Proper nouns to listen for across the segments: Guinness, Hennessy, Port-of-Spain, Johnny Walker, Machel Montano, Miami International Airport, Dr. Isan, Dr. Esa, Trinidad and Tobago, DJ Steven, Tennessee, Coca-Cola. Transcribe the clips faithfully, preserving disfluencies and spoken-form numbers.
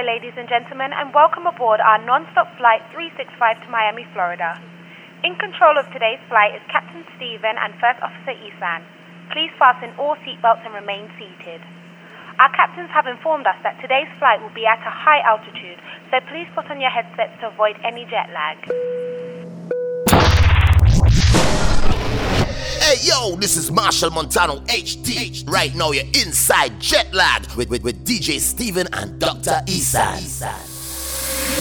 Hello, ladies and gentlemen, and welcome aboard our non-stop flight three six five to Miami, Florida. In control of today's flight is Captain Steven and First Officer Isan. Please fasten all seatbelts and remain seated. Our captains have informed us that today's flight will be at a high altitude, so please put on your headsets to avoid any jet lag. Hey yo, this is Machel Montano H D. Right now you're inside jet lag with, with, with D J Steven and Doctor Esa.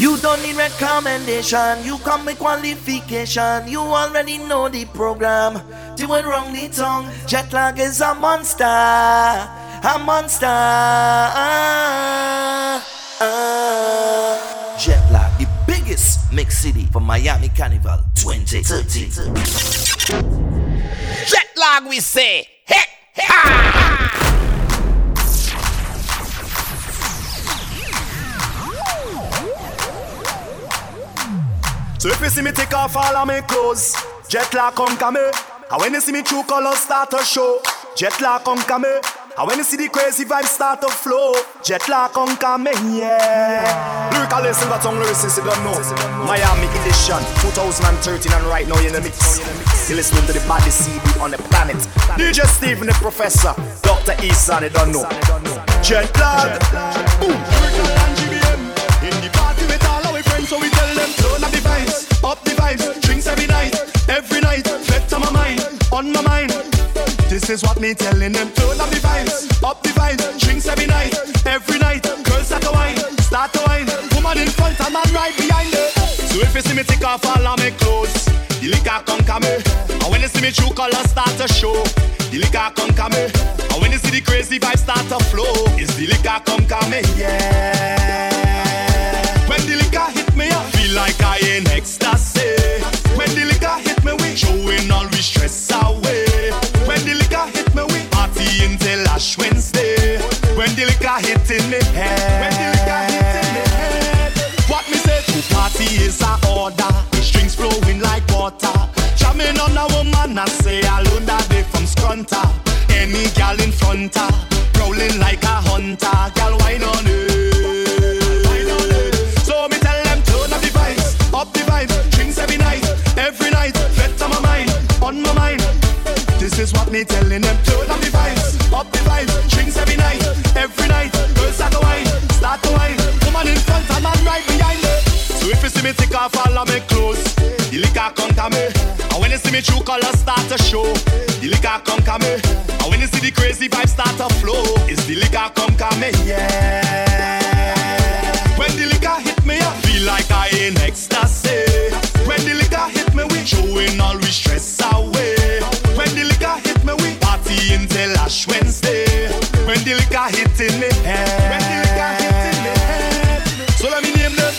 You don't need recommendation, you come with qualification. You already know the program. Do it wrong the tongue. Jet lag is a monster, a monster. Ah, ah. Jet lag, the biggest mixed city for Miami Carnival twenty thirty. Jet lag, we say. Hey, hey, ah! So if you see me take off all of my clothes, jet lag come come me. And when you see me true colors start to show, jet lag come come me. And when you see the crazy vibes start to flow, jet lag come come me, yeah. Lyrically, silver tongue lyricist, you don't know. Miami edition, two thousand thirteen, and right now you're in the mix. You listening to the body C D on the planet. D J Steven, the professor. Doctor Isan, they don't know. Jet lag. Boom. Lyrical and G B M. In the party with all our friends, so we tell them, turn up the vibes, up the vibes. Drinks every night, every night. Flex on my mind, on my mind. This is what me telling them, turn up the vibes, up the vibes. Drinks every night, every night. Girls start to wine, start to wine. Woman in front, a man right behind her. So if you see me take off all of my clothes, the liquor come come me. And when you see me true colors start to show, the liquor come come me. And when you see the crazy vibes start to flow, it's the liquor come come me, yeah. When the liquor hit me, I feel like I in ecstasy. When the liquor hit me, we showing all we stress away. When the liquor hit me, we party until Ash Wednesday. When the liquor hit in me head, when the liquor hit in me head, what me say to party is a order. Strings flowing like water. Jamming on a woman, I say I learned that day from Skunta. Any gal in front of, prowling like a hunter. Gal wine on it. So me tell them turn up the vibes, up the vibes. Drinks every night, every night. Flex on my mind, on my mind. This is what me telling them, turn up the vibes, up the vibes. Drinks every night, every night. Girls start to wine, start to wine. Woman in front, a man right behind me. So if you see me take off all of my clothes, the liquor come to me. And when you see me true colors start to show, the liquor come to me. And when you see the crazy vibes start to flow, it's the liquor come to me, yeah. When the liquor hit me, I feel like I in ecstasy. When the liquor hit me, we showing all we stress away. When the liquor hit me, we party until Ash Wednesday. When the liquor hit in me, when the liquor hit in me, so let me name them.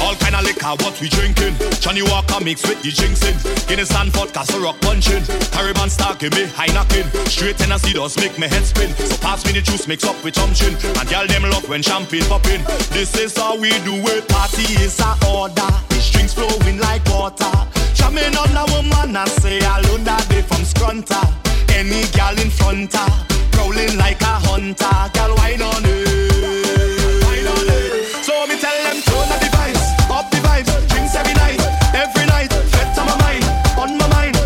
All kind of liquor, what we drinking? Johnny Walker mixed with the jinxing. Guinness and vodka, so rock punching. Caribbean star give me high knocking. Straight Tennessee does make me head spin. So pass me the juice, mix up with chumchin. And y'all them love when champagne popping. This is how we do it. Party is a order. The strings flowing like water. Jamming on a woman, I say I learned that day from Skunta. Any gal in front of, prowling like a hunter. Gal wine on it, wine on it. So me tell them turn up the vibes, up the vibes. Drinks every night, every night. Flex on my mind, on my mind.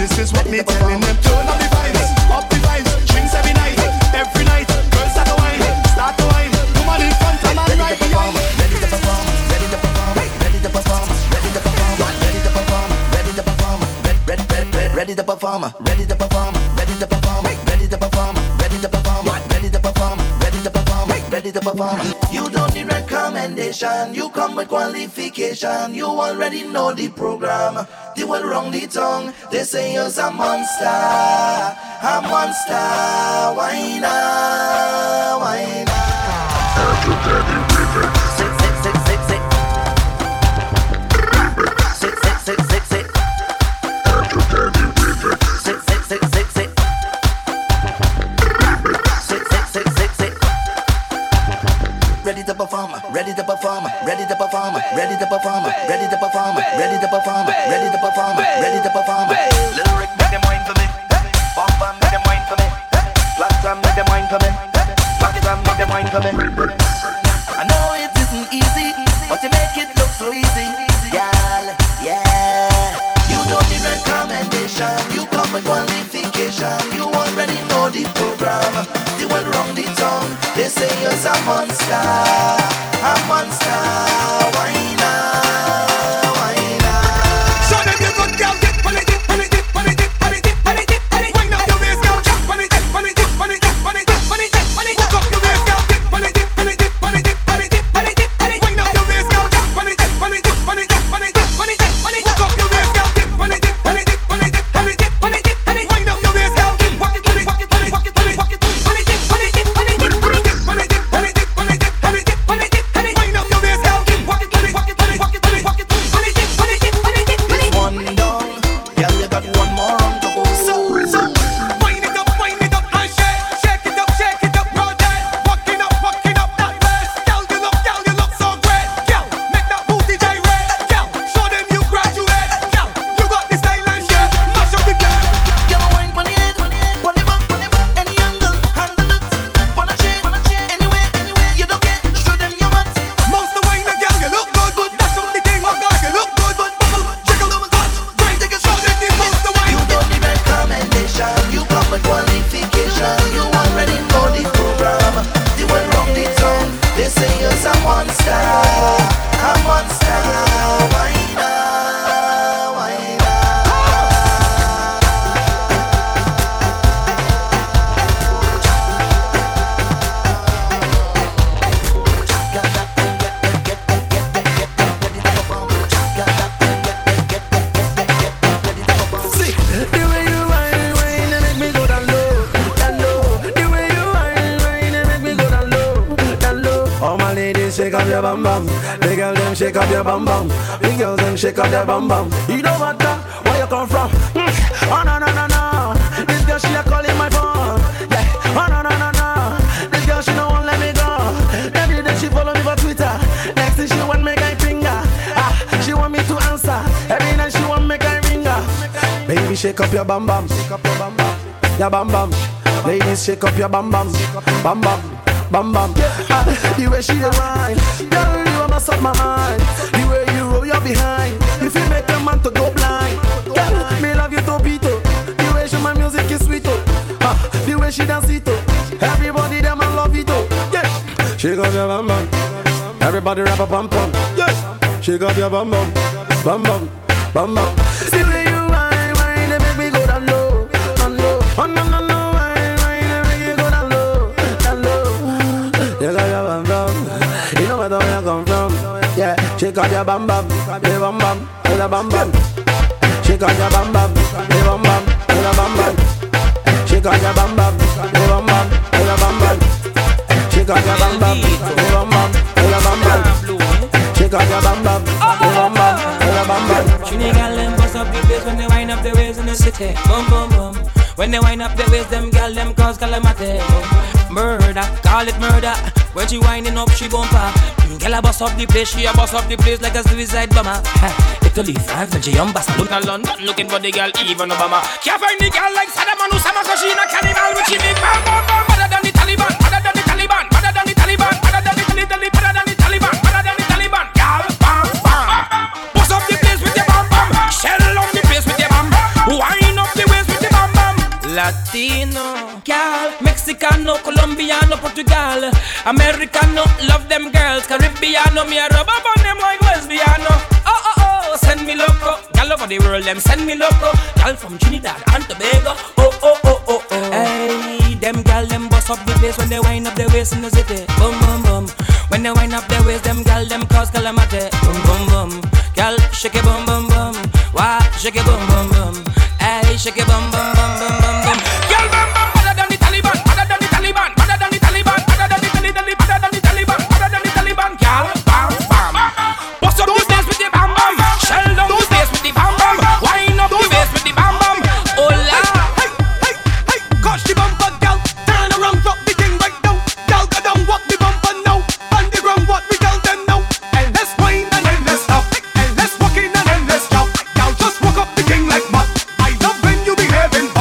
This is what me telling them. Turn up the vibes, up the vibes. Drinks every night, every night. Girls start to wine, start to wine. Woman in front, a man right behind. Ready to perform, ready to perform, ready to perform, ready to perform, ready to perform, ready to perform, ready to perform, ready to perform, ready to perform, ready to perform, ready to perform, ready to perform, ready to perform, ready to perform, ready to perform. You don't need recommendation, you come with qualification. You already know the program. They will wrong the tongue. They say you're a monster, a monster. Why not? Why not? After Daddy River. Six, six, six, six, six. Six, six, six, six, six. After Daddy River. Six, six, six, six, six. Ready to perform, ready to perform, ready to perform, ready to perform, ready to perform, ready to perform, ready to perform, ready to perform. Little Rick, make them wine for me. Bomba, make them wine for me. Black Sam, make them wine for me. Black Sam, make them wine for me. I know it's They say you're a monster, a monster. Why now, why now? Show them you good girl, get funny, get funny, get funny, get funny, get funny, get funny. Wind up your waist, girl, get funny, get funny, get funny, get funny, get funny, get funny. Hook up your waist, girl, get funny, get funny, get funny, get funny, get funny, get funny. Wind up your waist, girl, get funny, get funny, get funny, get funny, get funny, get funny. Hook up your waist, girl, get funny, get funny, get funny, get funny, get funny, get funny. Wind up your waist, girl, get funny, funny, funny, funny, funny, funny, funny, funny. Shake up your bum bum, big girls them shake up your bum bum. You don't matter where you come from. Mm. Oh no no no no, this girl she a calling my phone. Yeah. Oh no no no no, this girl she no won't let me go. Every day she follow me for Twitter. Next thing she want make I finger. Ah, she want me to answer. Every night she want make I ringer. Baby shake up your bum bum, shake up your bum bum, your bum bum. Ladies shake up your bum bum, bum bum, bum bum. Ah, the way she a whine. Mess up my mind. The way you roll your behind, if you make a man to go blind. Girl, me love you to beat it. The way she my music is sweet oh. Ah, the way she dance it oh. Everybody them I love it oh. Yeah. Shake up your bum bum. Everybody rap a bum bum. Yeah. Shake up your bum bum, bum bum, bum bum. See the way you whine, whine, they make me go down low, down low. Oh no no no, whine, whine, they make me go down low, down low. Shake up your bum bum. You know where the way I come from. Yeah, shake up your bam bam, the bam bam, the bam bam. Shake up your bam bam, the bam bam, the bam bam. Shake up your bam bam, the bam bam, the bam bam. Shake up your bam bam, the bam bam, the bam bam. Shake up your bam bam, the bam bam, the bam bam. Trinidad them bust up the bass when they wind up the waves in the city. Boom boom boom. When they wind up the waist, them gal them cause calamity. Murder, call it murder. When she winding up, she bumper. Girl a bust up the place, she a bust up the place like a suicide bomber. Italy, France, Belgium, Barcelona, London, looking for the girl even Obama. Can't find the girl like Saddam and Osama 'cause she in a carnival, but she big bam bam bam. Better than the Taliban, better than the Taliban, better than the Taliban, better than the Taliban, better than the Taliban, better than the Taliban. Girl, bam bam, bust up the place with your bam bam, shell up the place with your bam bam, wind up the waist with your bam bam. Latino, girl, Mexicano, Colombiano, Portugal, Americano, love them girls, Caribbeano, me a rub up on them like lesbiano. Oh oh oh, send me loco, girl over the world, them send me loco, girl from Trinidad and Tobago. Oh oh oh oh oh, hey, them girl them bust up the place when they wind up their waist in the city. Boom boom boom, when they wind up their waist, them girl them cause calamity. Boom boom boom, girl shake it boom boom boom, wah shake it boom boom boom, hey shake it boom boom boom boom boom. Let's walk in and then let's shout. Y'all just walk up the king like mud. I love when you behave in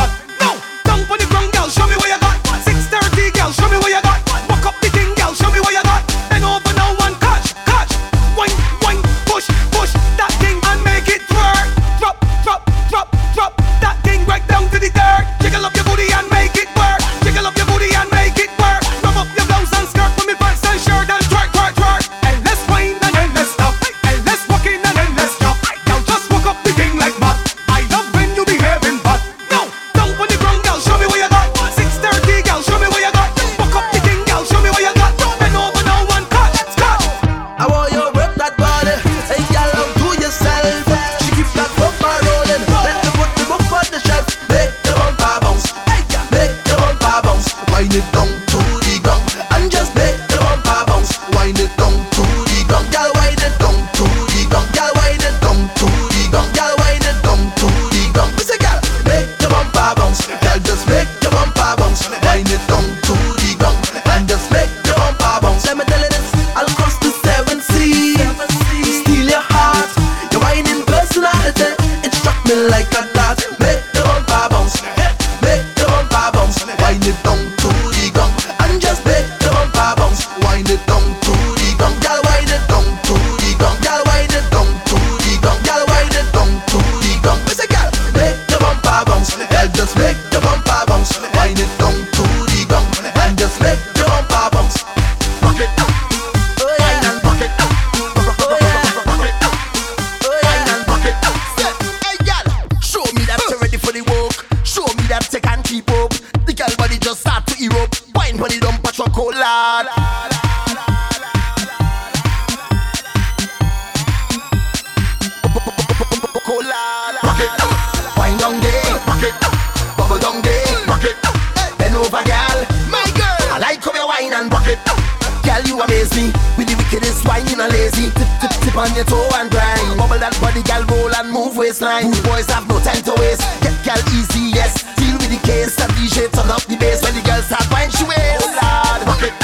Girl, you amaze me with the wickedest wine, you know lazy. Tip, tip, tip on your toe and grind. Bubble that body, girl, roll and move waistline. Move boys have no time to waste. Get girl easy, yes. Deal with the case. That D J turn up the bass when the girls start wine, she waist. Oh lord, rock it,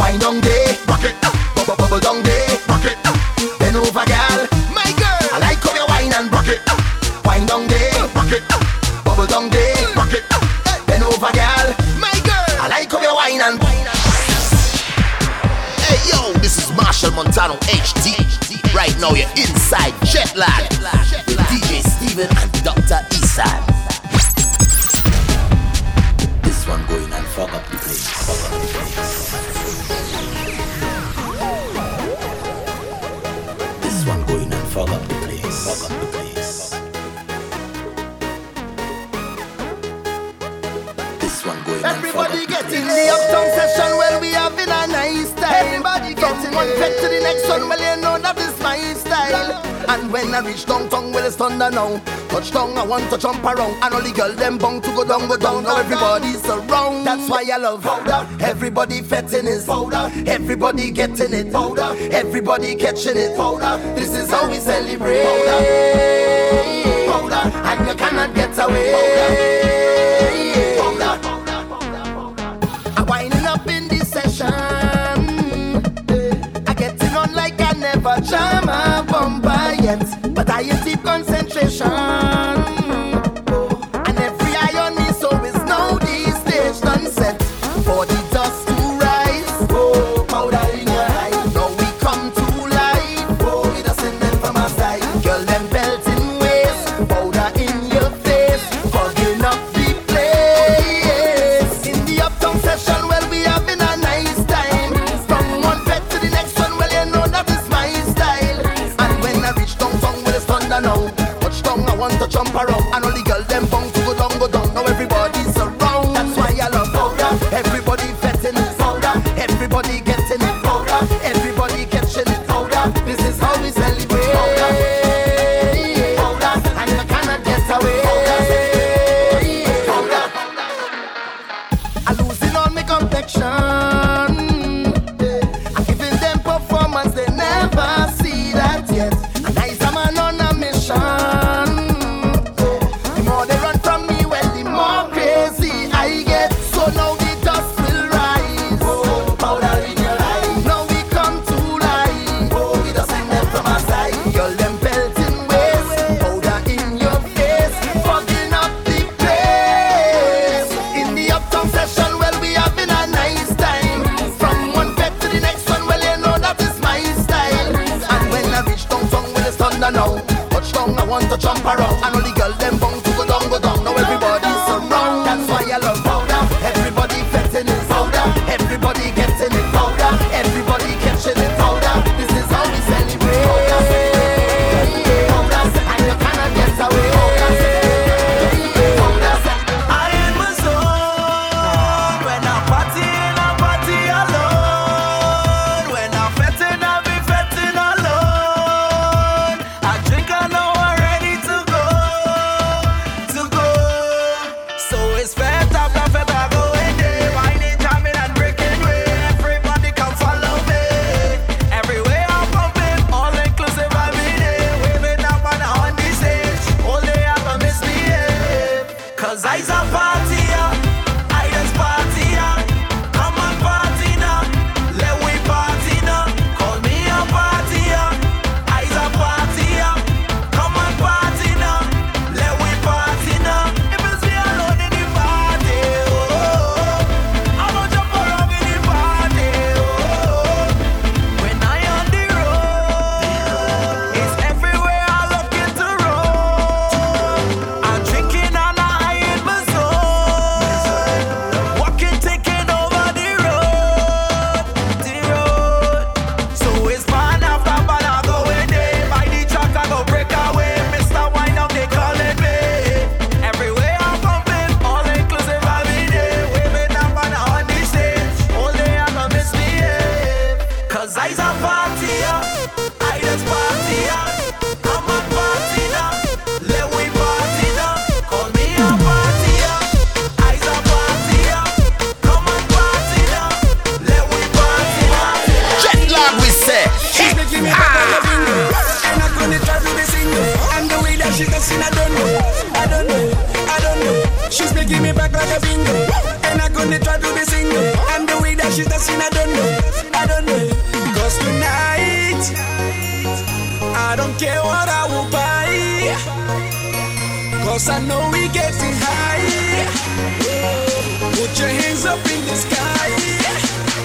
wine on day, rock it, bubble bubble down day, rock it, bend over, girl, my girl. I like how you wine and rock it, wine down day, rock it, bubble down day, rock it, bend over, girl, my girl. I like how you wine and. Yo, this is Machel Montano H D. Right now you're inside jet lag with D J Steven and Doctor Isan. This one going and fuck up the place. This one going and fuck up the place. Fuck up the place. This one going and fuck up the place. Everybody get in the uptown session where we have been a nice time. From one pet to the next one, well you know that is my style. And when I reach downtown, well it's thunder now. Touch down, I want to jump around. And all the girl them bound to go down, go down. Now everybody's around. That's why I love powder. Everybody fetting is powder. Everybody getting it powder. Everybody catching it powder. This is how we celebrate powder. Powder. And you cannot get away powder. Powder. I'm winding up in this session. I never jam a bumper yet, but I use deep concentration. And every eye on me, so it's now the stage done set for the dust to rise. Oh, powder in your eye, now we come to life. Oh, it doesn't end from our side. Girl, them belting waist, powder in your face, fogging up the place. In the uptown session, well, we having a nice time. From one bed to the next one, well, you know that. Now, touch down, I want to jump around. And all the girls them bound to go down, go down. Now everybody's around. That's why I love powder. Everybody fetting it powder. Everybody getting it powder. Everybody catching it powder. This is how we celebrate powder. Powder, and you cannot get away powder. I'm losing all my complexion. I'm giving them performance they never see that yet. To jump around, and all the girls them bound to go down, go down. Now everybody's around. That's why I love powder. Everybody fetting it powder. Everybody getting it powder. Everybody catching it powder. This is how we celebrate powder. Powder, and you cannot get away powder. I am a soul when I party and I party alone. When I fetting, I be fetting alone. I drink and I. dancing, I don't know, I don't know, I don't know. She's making me back like a bingo, and I couldn't try to be single. And the way that she's dancing, I don't know, I don't know. Cause tonight, I don't care what I will buy, cause I know we getting high. Put your hands up in the sky,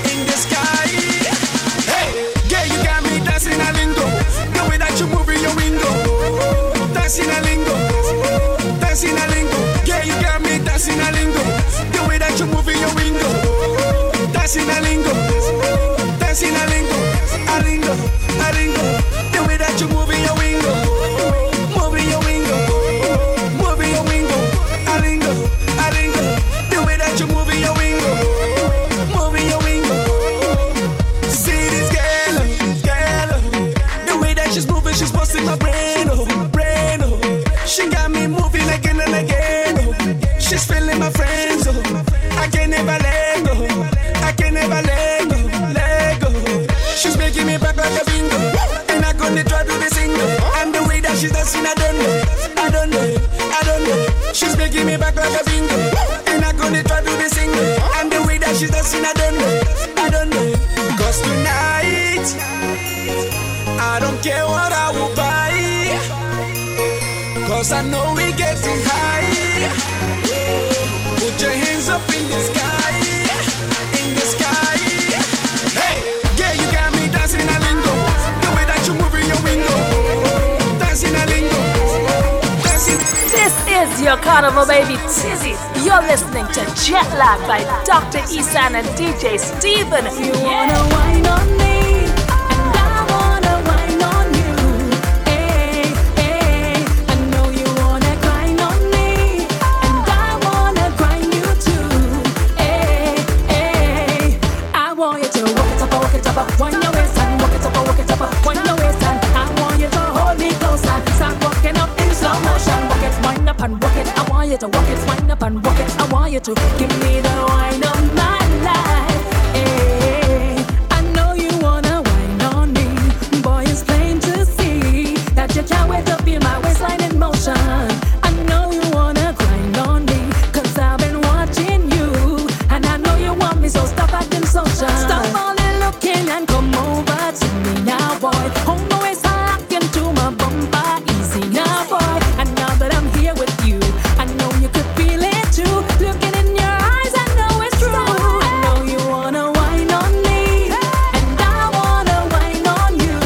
in the sky. Hey, girl, you got me dancing a lingo, the way that you move in your window. Dancing a lingo, dancing a lingo. Yeah, you got me dancing a lingo, the way that you move in your window. Dancing a lingo, dancing a lingo, a lingo, a lingo. The way that you move in your window, move in your window, move in your window, a lingo, a lingo. The way that you move in your window, move in your window. See this girl, girl, the way that she's moving, she's busting my brain. Oh. She got me moving again and again, oh. She's feeling my friends, oh. I can never let go, I can never let go, let go. She's making me back like a bingo, and I couldn't try to be single. And the way that she's dancing, I don't know, I don't know, I don't know. She's making me back like a bingo, and I couldn't try to be single. And the way that she's dancing, I don't know, I don't know. Cause tonight, I don't care what I will buy, cause I know we getting high. Put your hands up in the sky, in the sky. Hey, yeah, you got me dancing a lingo, the way that you move in your window. Dancing a lingo, dancing. This is your carnival baby Tizzy. You're listening to Jet Lag by Doctor Isan and D J Steven. You wanna wine on me? And walk it, I want you to walk it, wind up and walk it. I want you to give me the wine of my life. Hey, I know you wanna wine on me, boy. It's plain to see that you can't wait to feel my waistline in motion. I know you wanna grind on me, 'cause I've been watching you, and I know you want me, so stop acting social. Stop only looking and come over to me now, boy. Hold my waist high into my bumper, easy now, boy. And now that I'm here with you, I know you could feel it too. Looking in your eyes, I know it's true. I know you wanna wine on me, and I wanna wine on you.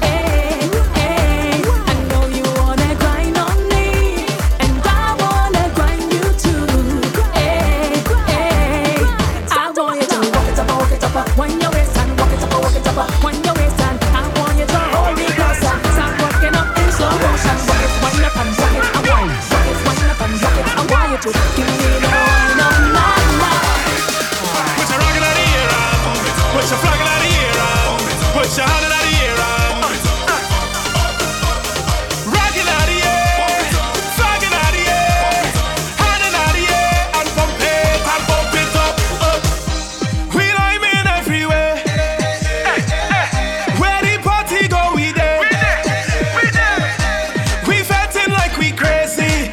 Hey, hey, I know you wanna grind on me, and I wanna grind you too. Hey, hey, I want you to walk it up, walk it up, wine your waist and walk it up, walk it up, wine your waist and I want you to hold me close and start walking up in slow motion. Walk it, wine up and walk it. To give me the wine of my life. Put your rocket out of here, put your flag out of here, put your heart out of here, rock it out of here, flag it out of here, hand it out of here, and pump it, and pump it up, up. We lime in everywhere, where the party go we there, we fettin' like we crazy.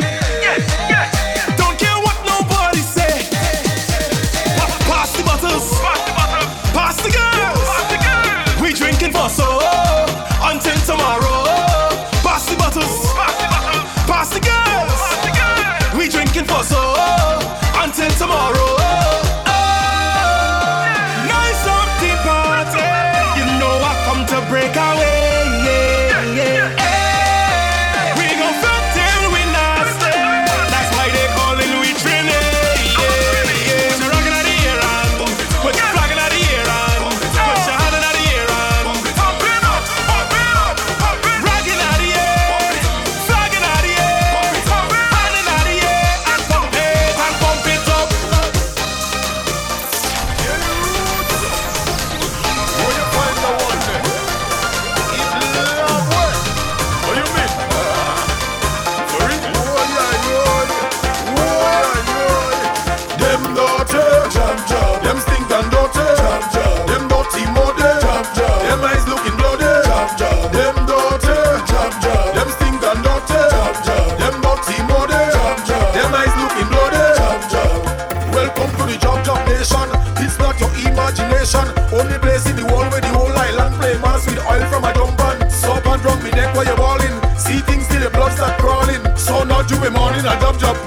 the place in the wall where the whole island play mass with oil from a dump pan. Soap and drop me neck while you're balling. See things till the blood start crawling. So now do me morning I jump jump.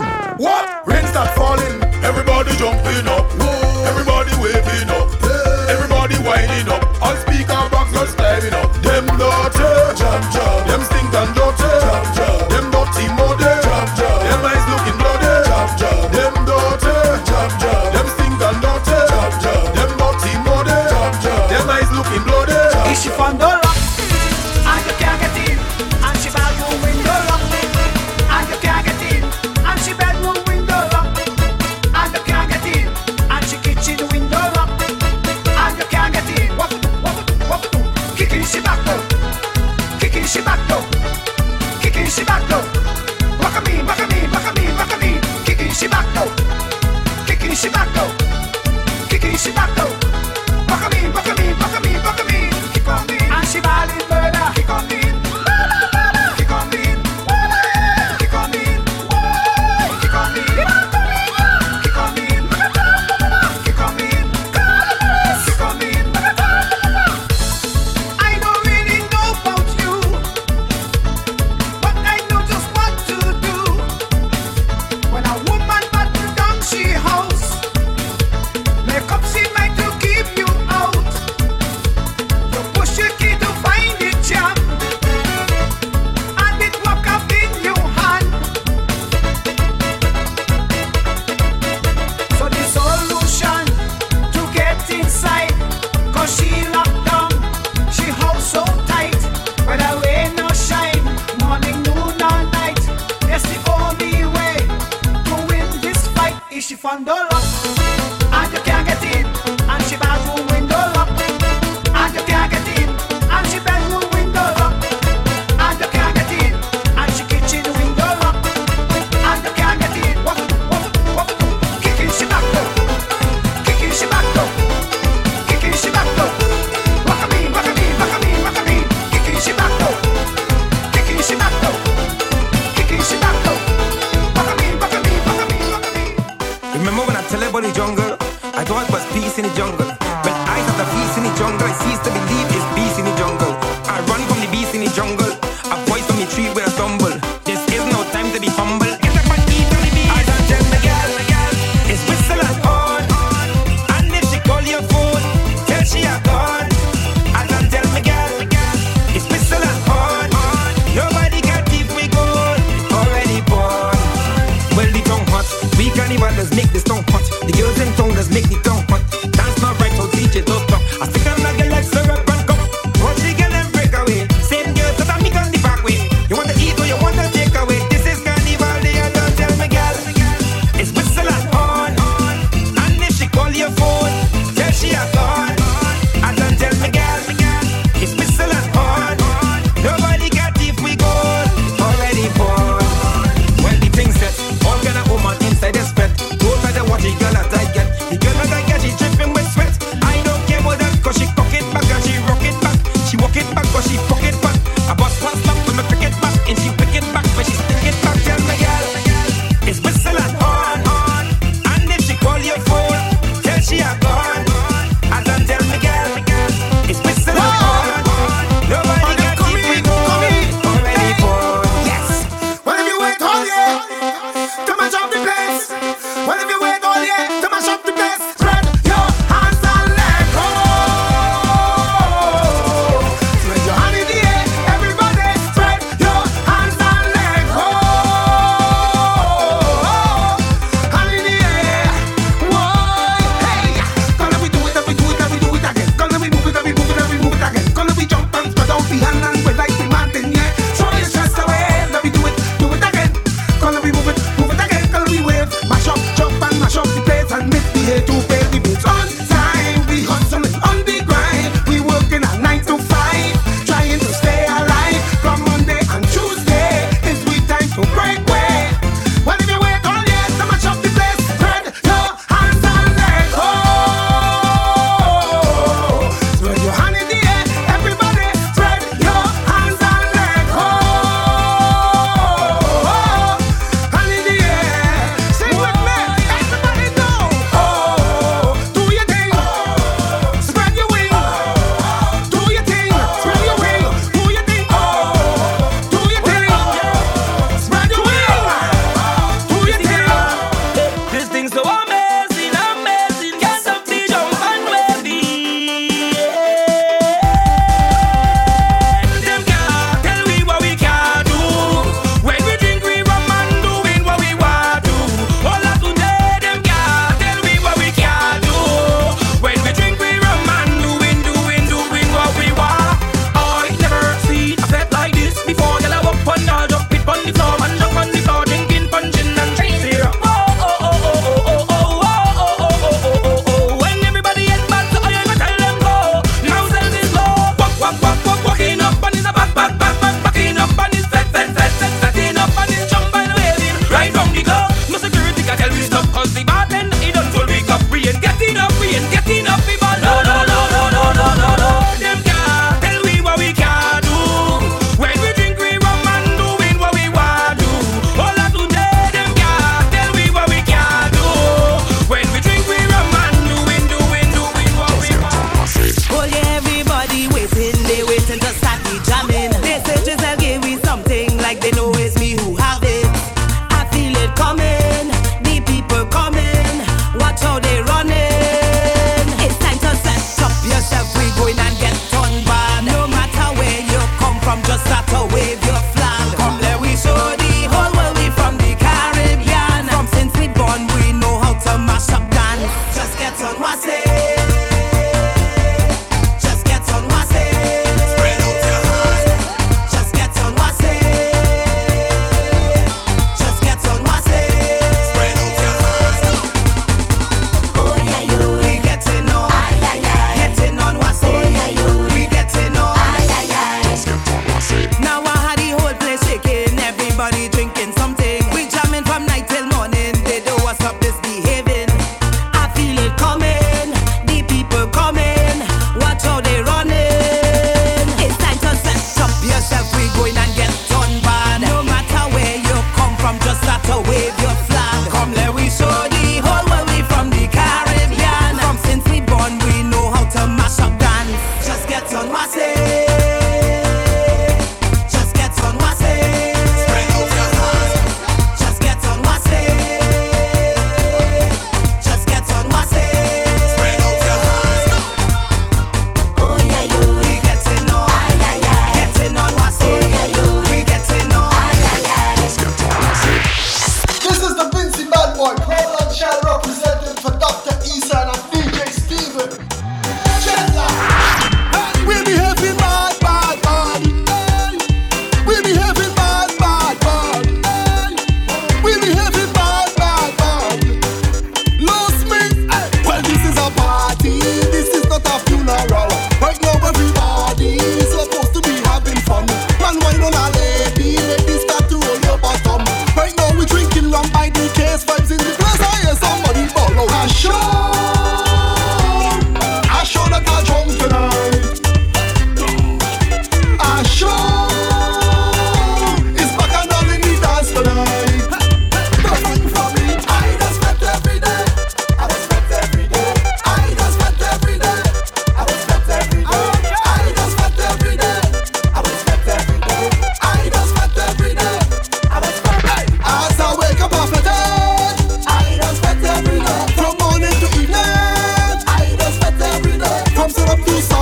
What? Rain start falling. Everybody jumping up. Everybody waving up. Everybody winding up. All speaker box just climbing up. Them dirty jump jump. Them stink and dirty jump jump. Them dirty muddy jump jump. Them eyes looking bloody jump jump. Them dirty jump jump. Them stink and dirty jump jump. Them dirty muddy jump jump. Them eyes looking bloody. Is she from the lock? And you can't get in. And she bedroom window lock. And you can't get in. And she bedroom window lock. And you can't get in. And she kitchen window lock. And you can't get in. What? Kicking she back though, kicking she back though, kicking she back though. Rock a me, rock a me, rock a me, rock a me. Kicking she back though, kicking she back though, kicking she back though. Rock a me, rock a me, rock a me, rock a me. Kick on me and she back.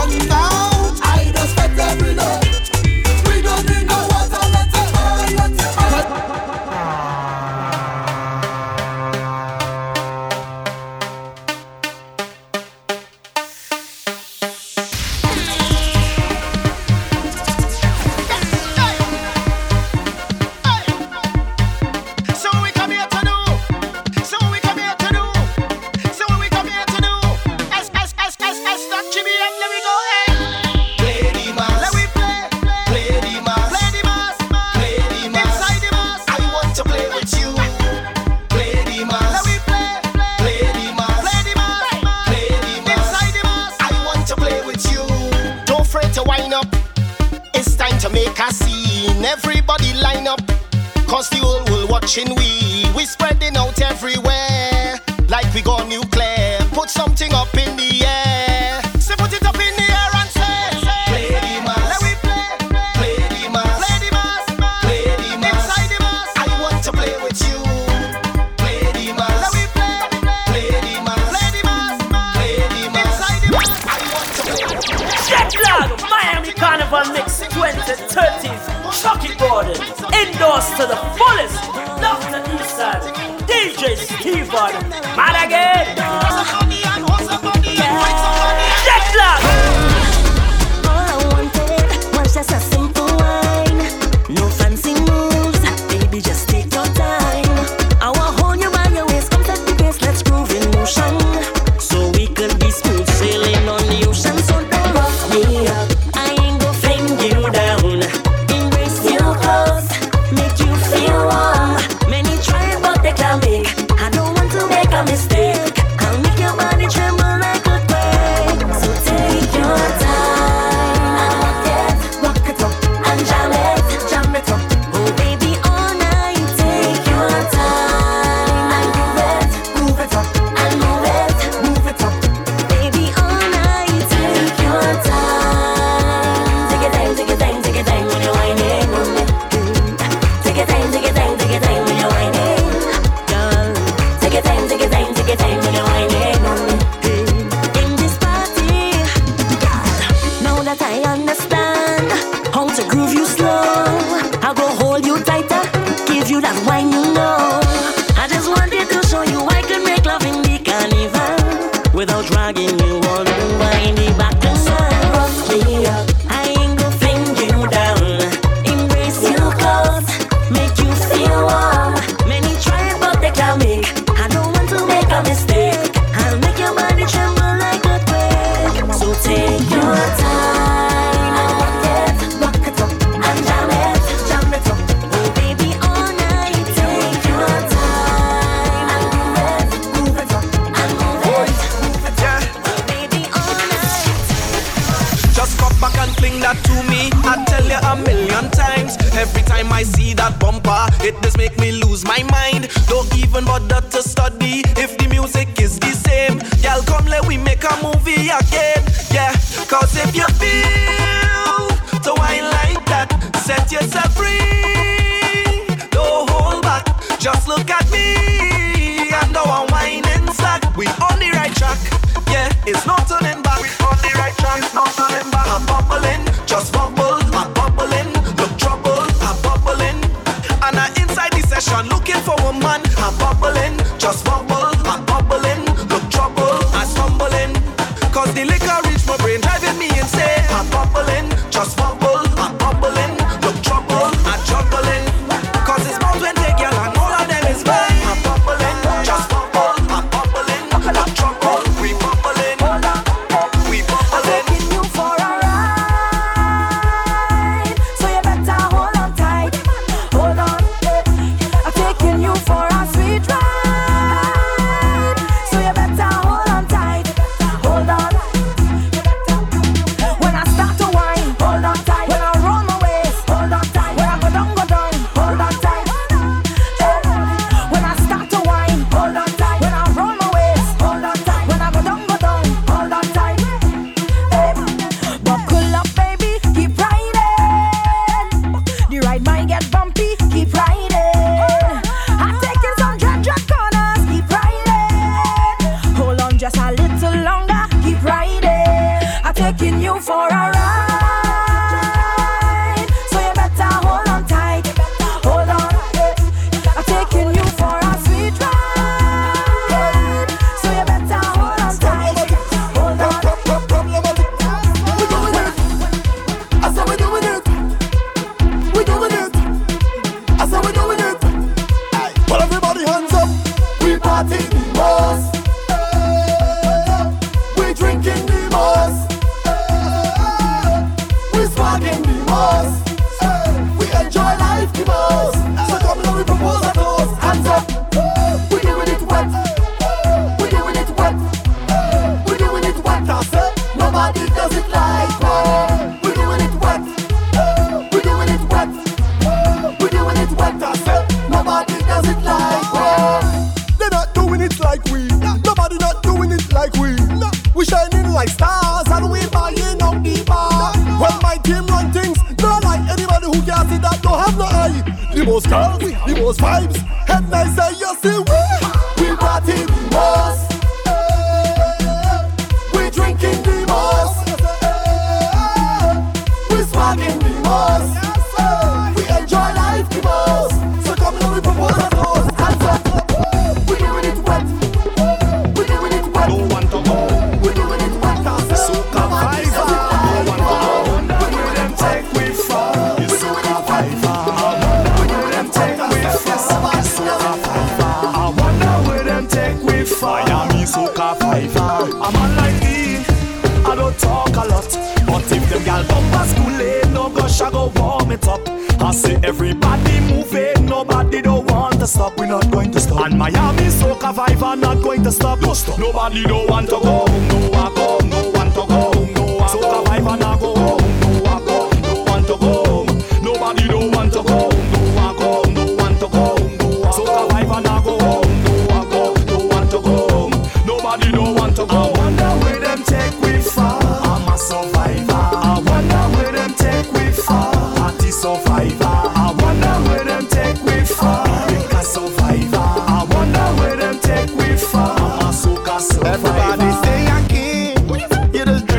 for our sweet ride. down for a ride. So you better hold on tight. Hold on, yeah. I'm taking you for a sweet ride. So you better hold on tight. Hold on. We're doing it. I said we're doing it. We're doing it. I said we're doing it. Well, everybody hands up. We party boss. The most girls, the most vibes, head nice and you see we. We party the most, eh, we drinking the most, eh, we swagging the most, eh, we enjoy life the most. So come now we propose a toast and say, we doing it wet, we doing it wet. No one to go, we doing it wet. So come on, we doing it wet. We doing them take we fall. We doing it wet. I wonder where them take with fire. Me soca five. I'm on like me. I don't talk a lot, but if them gal come past too late, no gosh I go warm it up. I say everybody moving, nobody don't want to stop. We're not going to stop. And Miami soca five are not going to stop. No stop. Nobody don't want to go. No I go. No one to go. No I go. Soca five and I go. No I go. No one to go. Nobody don't want to go. Nobody don't want to go, no I go, no one to go, no I go, no one to go, no I go, no one to go, nobody don't want to go, no I go, no one to go, so I go, no I go, no one to go, nobody don't want to go. I wonder where them take we far, I'm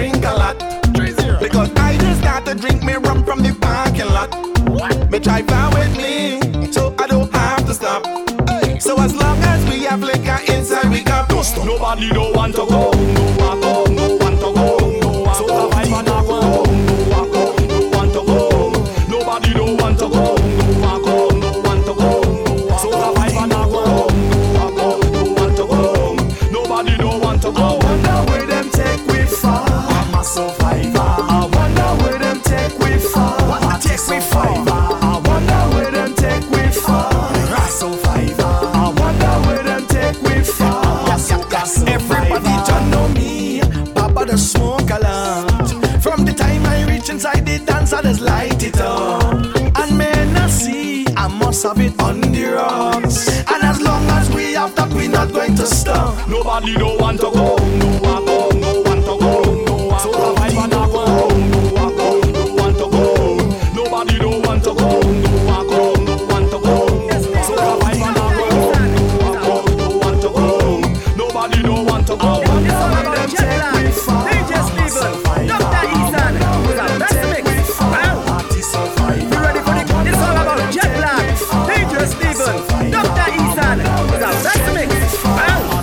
a survivor. I wonder where them take we far, I take we far. Have it on the rocks, and as long as we have that, we're not going to stop. Nobody don't want to go, no one go, no one to go, no one so I go, no one go, no one to go, nobody don't want to go, no one go, no one to go, so I go, no one go, no one to go, nobody don't want to go. D J Steven, Doctor Isan, let's make it. You ready for the? It's all about jet lag. D J Steven, Doctor Isan, with our best mix. Wow.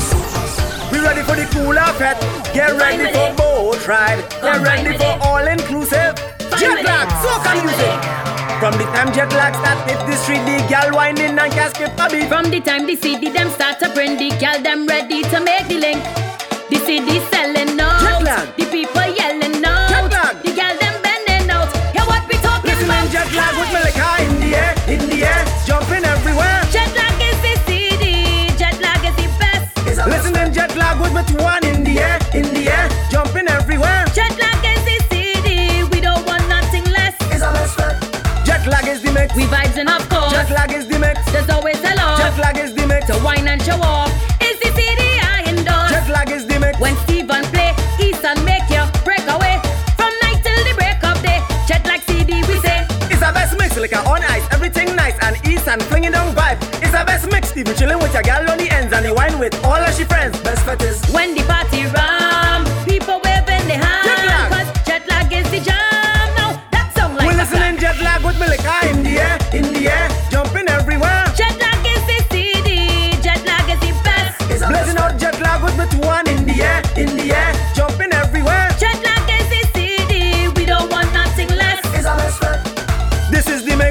We ready for the cool outfit. Get ready for boat ride. Get ready for all-inclusive jet lag, soca music. From the time jet lag start, hit the street, the gal whining and casket baby. From the time the C D them start to bring the gal them ready to make the link. The C D selling out. Jet lag. The people yelling out. Jet lag. The gal them bending out. Hear what we talking Listen about? Listen jet lag with Malika in the air, in the air. Jumping everywhere. Jet lag is the C D. Jet lag is the best. Listening jet lag with me one in the air, in the air, jumping everywhere. Jet lag is the C D. We don't want nothing less. It's a less fact. Jet lag is the mix. We vibing up course. Jet lag is the mix. There's always a lot. Jet lag is the mix. To wine and show off. It's the C D I endorse. Jet lag is the mix. When Steven play, Easton make you break away from night till the break of day. Jet lag C D we say. It's a best mix. Like on ice, everything nice and easy. And flinging down vibe. It's a best mix. Steven chilling with your girl on the ends and the wine with all of she friends. Best fetish. When the party ram, people waving their hands. Jet lag. Cause jet lag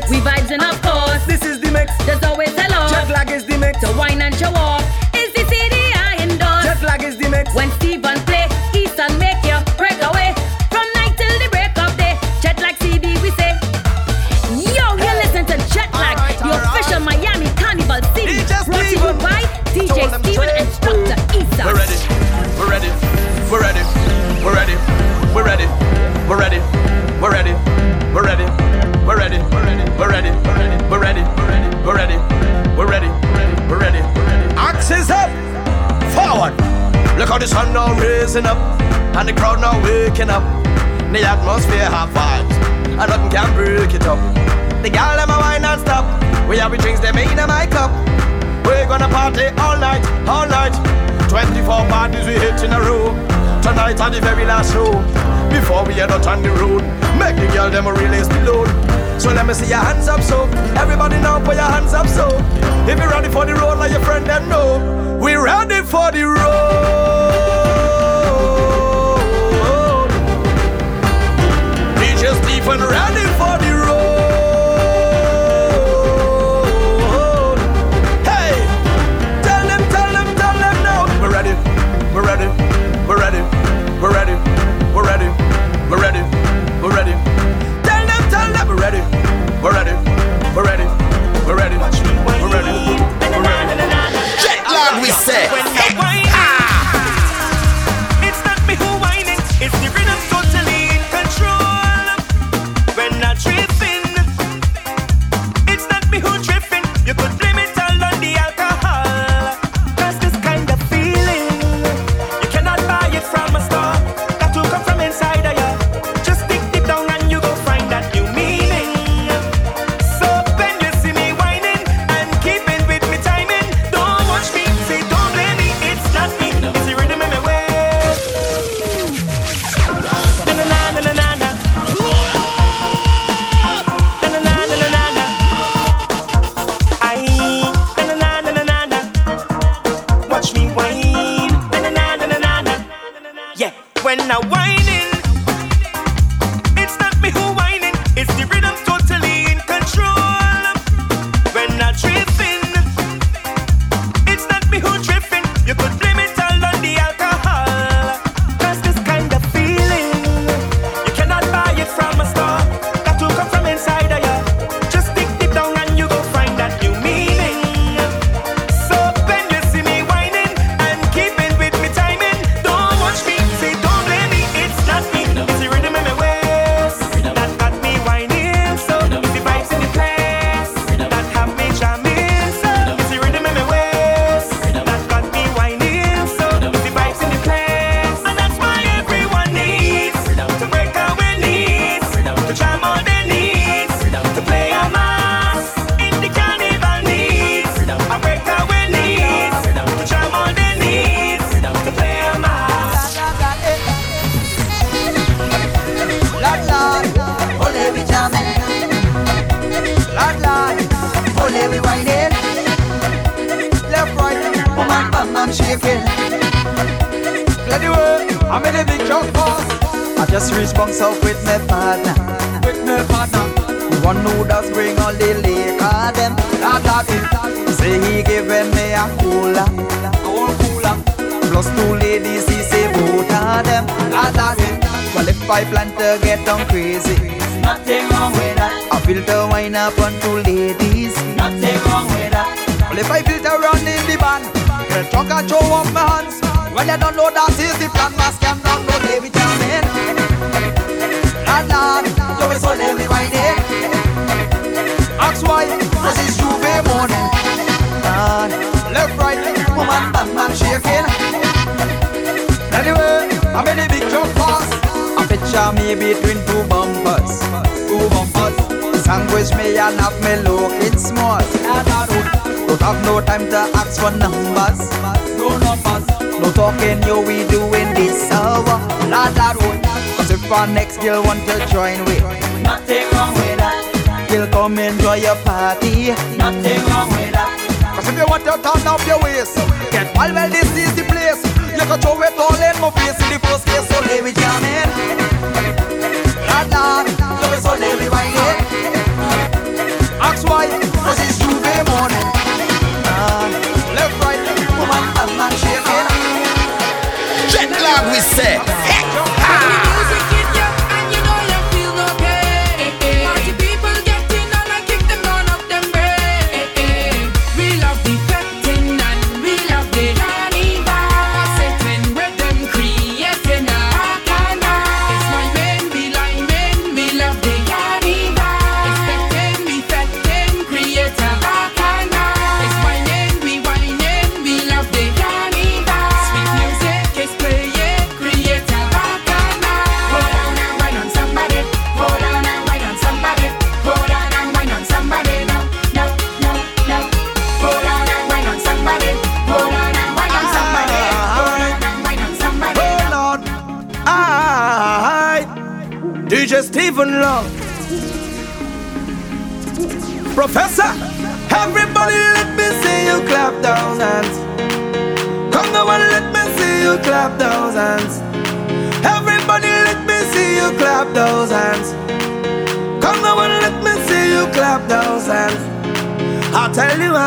We vibes and of course. This is the mix. Just always tell us. Jet lag is the mix. So wine and show off. It's the C D I endorse. Jet lag is the mix. When Steven play, Isan make you break away. From night till the break of day. Jet lag C D we say. Yo, you listen to Jet Lag, right, the official right. Miami Carnival C D. Brought to you by D J Steven and Doctor Esa. We're ready. We're ready. We're ready. We're ready. We're ready. We're ready. We're ready. We're ready. We're ready. We're ready. We're ready. We're ready. We're ready. We're ready. We're ready. Axes up. Forward. Look how the sun now raising up, and the crowd now waking up. The atmosphere have vibes, and nothing can break it up. The gal them a wine and stop. We have the drinks them in my cup. We're gonna party all night, all night. Twenty-four parties we hit in a row. Tonight on the very last show. Before we head out on the road, make the girl them release the load. So let me see your hands up, so everybody now put your hands up, so if you're ready for the road, let your friend them know we're ready for the road. D J Steven ready for the road. Hey, tell them, tell them, tell them now we're ready, we're ready, we're ready, we're ready. We're ready, we're ready, we're ready. Tell them, tell them, we're ready, we're ready, we're ready, we're ready, we're ready, we're ready. Jet lag, we say. It's not me who whining, it's the rhythm totally in control. We're not tripping. It's not me who tripping. You could blame it all on the alcohol. 'Cause this kind of feeling, you cannot buy it from a store. Inside of you, just stick it down and you go find that new meaning. So when you see me whining and keeping with me timing, don't watch me, say don't blame me, it's not me, it's the rhythm in my way. Na na na na na na. Na na na na na na. Aye. Na na na na na na. Watch me whine. Na na na na na na. Yeah, when I whine. Next girl want to join with. Nothing wrong with that. Girl come enjoy your party. Nothing wrong with that. 'Cause if you want to turn up your waist, get wild, well this is the place. You can throw it all in my face in the first place. So let me jam in. Radar, so let me wind it. Steven Love. Professor, everybody let me see you clap those hands. Come on, let me see you clap those hands. Everybody let me see you clap those hands. Come on, let me see you clap those hands. I'll tell you I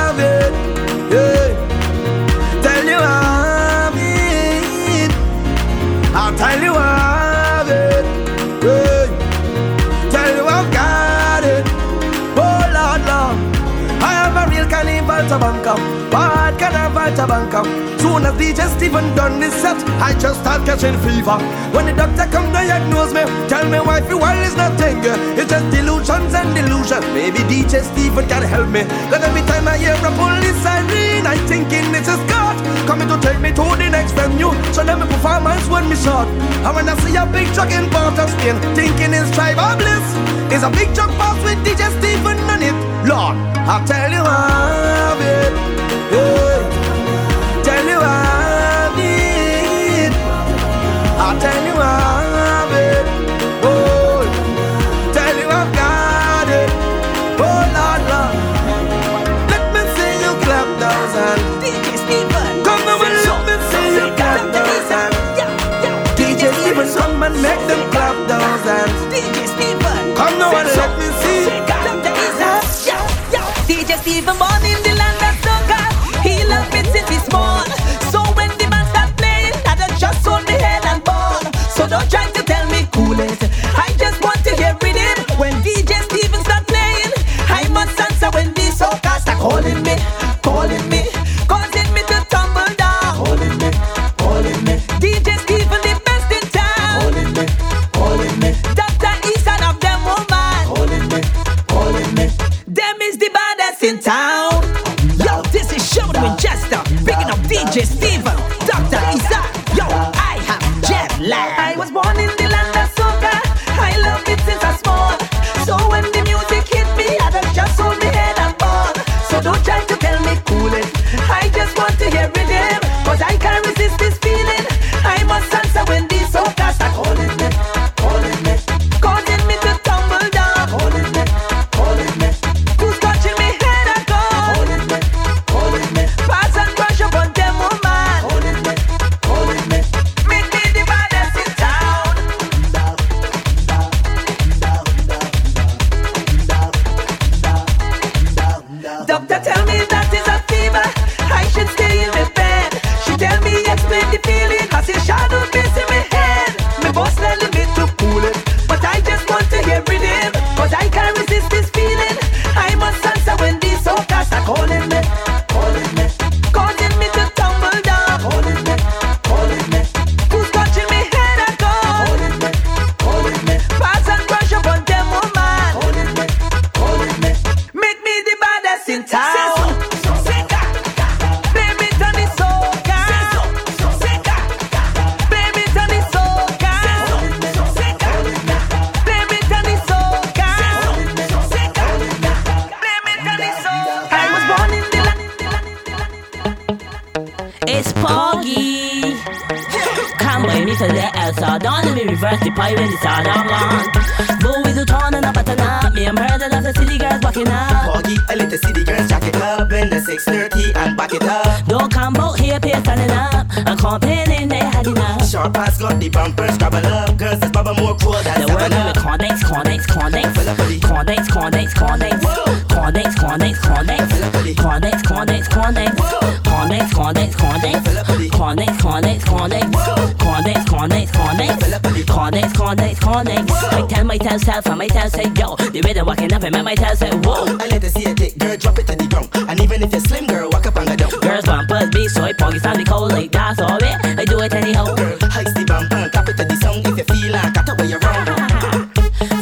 have it, yeah. Tell you I have it. I'll tell you I have it, yeah. Tell you I've got it. Oh Lord, Lord, I have a real carnival to bank up. Bad carnival to bank up. Soon as D J Steven done this set, I just start catching fever. When the doctor come diagnose me, tell me why the world is nothing. It's just delusions and delusions. Maybe D J Steven can help me. Cause every time I hear a police siren, I'm thinking this is God coming to take me to the next venue. So let me performance when me shot. And when I see a big truck in Port-of-Spain, thinking it's tribal bliss. There's a big truck pass with D J Steven on it. Lord, I'll tell you I've it, yeah. Tell you I've it. I'll tell you I've it. Oh, tell you I've got it. Oh Lord, Lord, let me see you clap those hands. D J Steven, come and let me see you clap those hands. D J Steven, come and make them clap those hands. D J Steven, come now and let me see you clap those hands. D J Steven born in the land of soca. He loved it since he's small. So when the man start playing, I don't just hold me head and ball. So don't try to tell me cool it. I just want to hear it in. When D J Steven start playing, I must answer when the soca start calling me, calling me, causing me to tumble down. Calling me, calling me. D J Steven the best in town. Calling me, calling me. Doctor Isan of them woman. Calling me, calling me. Them is the baddest in town. Yo, this is Show the Winchester. Picking up D J Steven, Doctor Esa. Yo, I have jet lag. I was born in the land of soca. I love it since I small. So when the music hit me, I don't just hold my head and ball. So don't try to tell me cool it. I just want to hear it in. Cause I can't resist this feeling. I must answer when the soca start calling me, calling me, causing me to tumble down. Calling me, calling me. Who's touching me head and gone? Calling me, calling me. Pass and brush up on them woman. Calling me, calling me. Make me the baddest in town. Doctor tell me that is a fever. I should stay in my bed. She tell me explain the feeling. I see shadow face in my head. My boss telling me to cool it, but I just want to hear it in. Cause I can't resist this feeling. I must answer when the soca start calling me, calling me, causing me to tumble down. Calling me, calling me. Who's touching me head and gone? Calling me, calling me. Pass and brush up on them woman. Calling me, calling me. Make me the baddest in town. Play me Johnny Soca. Play me Johnny Soca. Play me Johnny Soca. Play me Johnny Soca. I was born in the land. It's Poggy. Can't blame me for the Elsa. Don't let me reverse the pie when it's all on. Go with the tone and a button up. Me, I'm heard of the city girls walking up. Poggy, a little city girls jack it up. Blend the six thirty and back it up. Don't come out here, peer standing up. And complaining they had enough. Short pass got the bumpers, scrabble up. Girls, this baba more cool than The world seven up. with condex, condex, condex. Fill up the- Condex, condex, condex. Whoa. Condex, condex, condex. Fill up the- Condex, condex, condex. Whoa. Condex, condex, condex. Fill up the- Condex, condex, condex. Whoa. Condex, condex, condex. Fill up the- Condex, condex, condex. Whoa. I tell myself, self, I myself say, yo, the way they're walking up, and my myself say, whoa. I let her see a thick girl drop it to the ground, and even if you're slim, girl, walk up and go down. Girls bumpers be soy, poggy, sound the cold like that's all it. I do it anyhow. Girl, heist the bumper and clap it to the song if you feel like that's where you're wrong.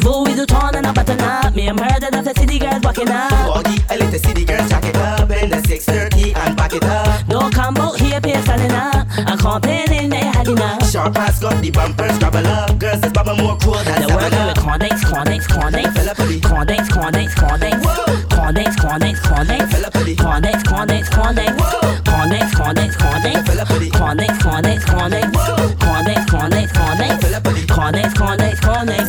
Fool with the tone and a button up. Me, I'm heard of the city girls walking up. Poggy, I let her see the girls jack it up, and the six thirty and back it up. Don't come out here, peer standing up, and complaining they had enough. Short pass got the bumpers, scrabble up. Girls, this baba more cool than The world with condex, condex, condex. Fill up the- Condex, condex, condex. Whoa. Condex, condex, condex. Fill up the- Condex, condex, condex. Whoa. Condex, condex, condex. Fill up the- Condex, condex, condex. Whoa. Condex, condex, condex. Fill up the- Condex, condex, condex.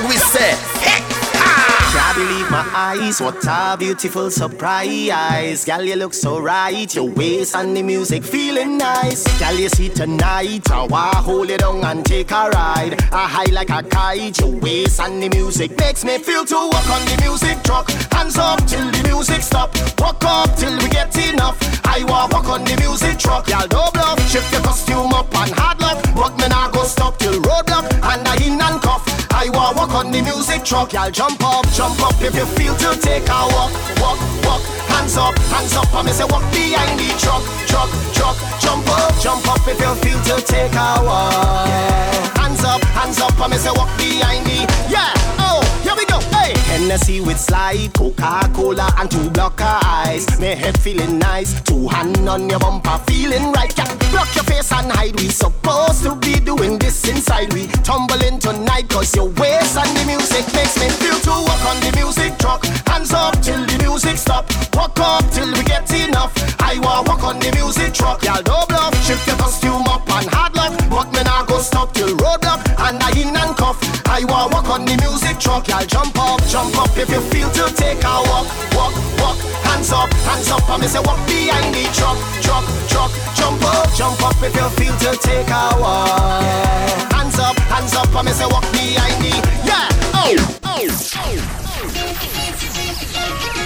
dog we say. Can't believe my eyes, what a beautiful surprise. Girl, you look so right, your waist and the music feeling nice. Girl, you see tonight, I wanna hold it down and take a ride. I high like a kite, your waist and the music makes me feel to walk on the music truck. Hands up till the music stop, walk up till we get enough. I wanna walk on the music truck, girl, don't bluff. Shift your costume up and hard luck, but me nah go stop till roadblock and I in and cuff. I wanna walk on the music truck, y'all jump up, jump up if you feel to take a walk, walk, walk, hands up, hands up, I me say walk behind the truck, truck, truck, jump up, jump up if you feel to take a walk, yeah. Hands up, hands up, I me say walk behind the, yeah, oh, here we go, hey. Hennessy with slide, Coca-Cola and two block of ice. Me head feeling nice, two hand on your bumper feeling right, yeah. Block your face and hide, we supposed to be doing this inside. We tumbling tonight cause your waist and the music makes me feel to walk on the music truck. Hands up till the music stop, walk up till we get enough. I wanna walk on the music truck, y'all don't bluff. Shift your costume up and hard luck, but me nah go stop till roadblock and I in and cuff. I wanna walk on the music truck, y'all jump up, jump up if you feel to take a walk, walk, walk. Hands up, hands up, I me say walk behind the truck, truck, truck. Jump up, jump up if you feel to take a walk, yeah. Hands up, hands up, I me say walk behind the, yeah, oh, oh, oh.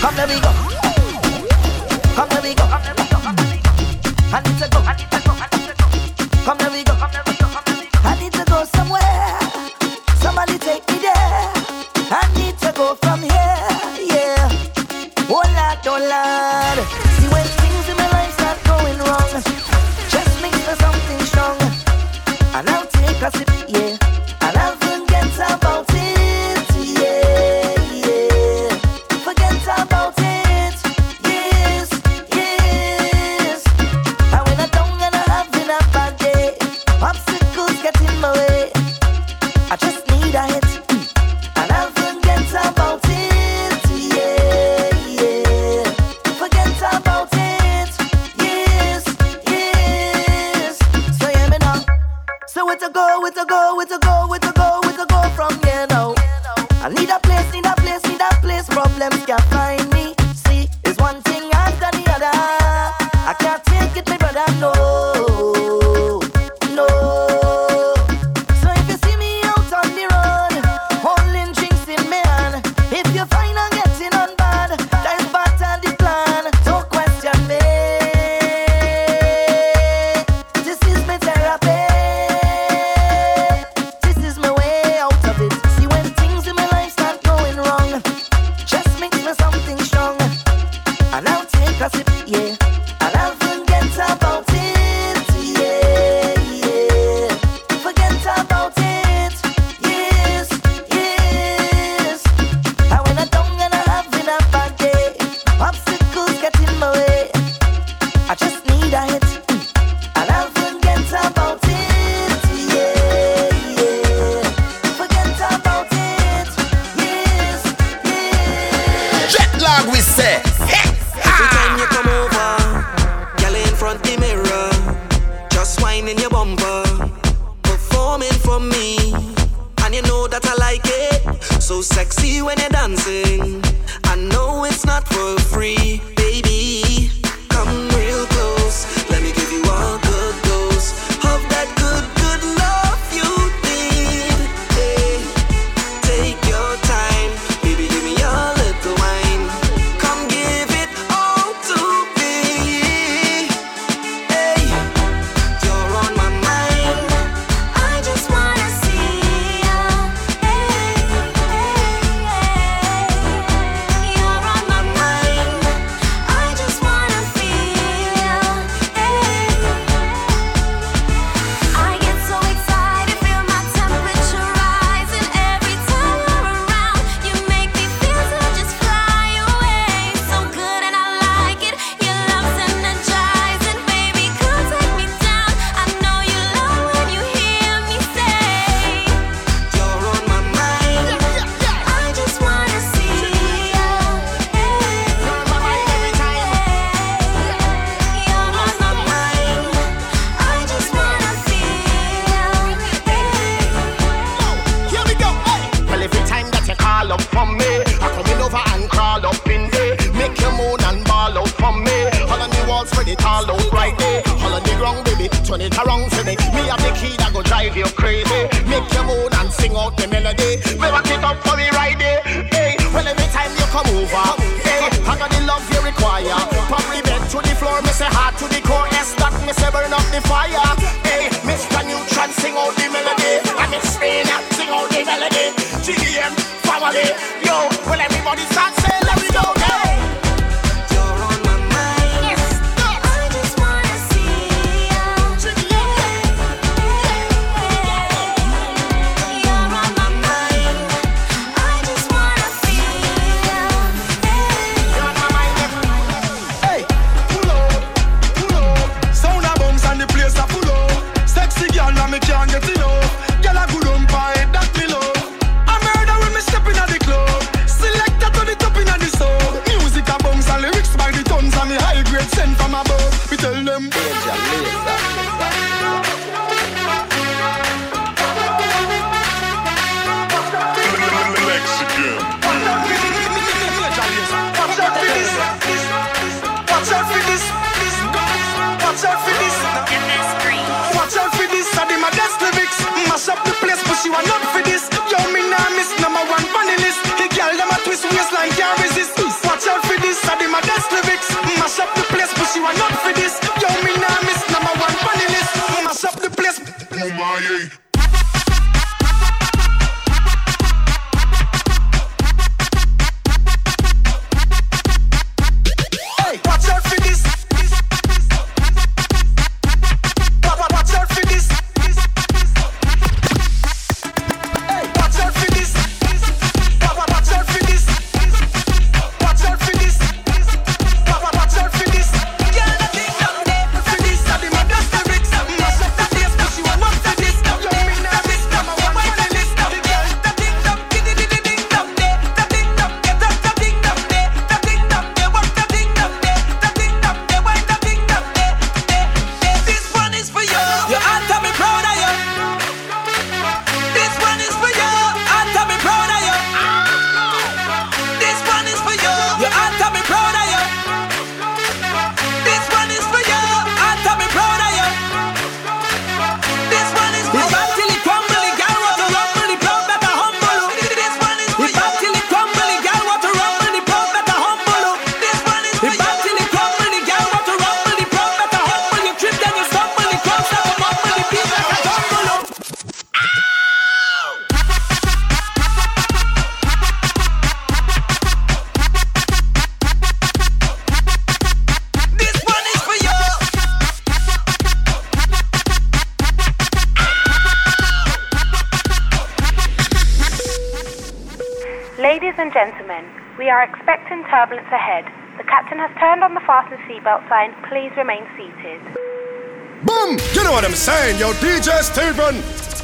Up there we go, up there we go, up there we go, up there we go. I need to go, I need to go, I need to go. Come there we go, come there we go, come there we go. I need to go somewhere, somebody take me there. I need to go from here, yeah. Oh lad, oh lad. See when things in my life start going wrong, just mix for something strong, and I'll take a sip, yeah, and I'll forget about it, yeah, yeah. Forget about it, yes, yes. And when I'm down and I'm having a bad day, obstacles get in my way, I just need a hit. All spread it all out right there. All on the ground, baby, turn it around for me. Me have the key that go drive you crazy. Make your mood and sing out the melody. Me rock it up for me right there. Hey, well every time you come over, hey, I got the love you require. Probably bent to the floor, me say hard to the core. Yes, that me say burn up the fire. Hey, Mister Neutron sing out the melody. I'm in Spain and sing out the melody. G D M family, yo, well everybody start saying let me go. Turbulence ahead. The captain has turned on the fasten seatbelt sign. Please remain seated. Boom! You know what I'm saying, yo, D J Steven.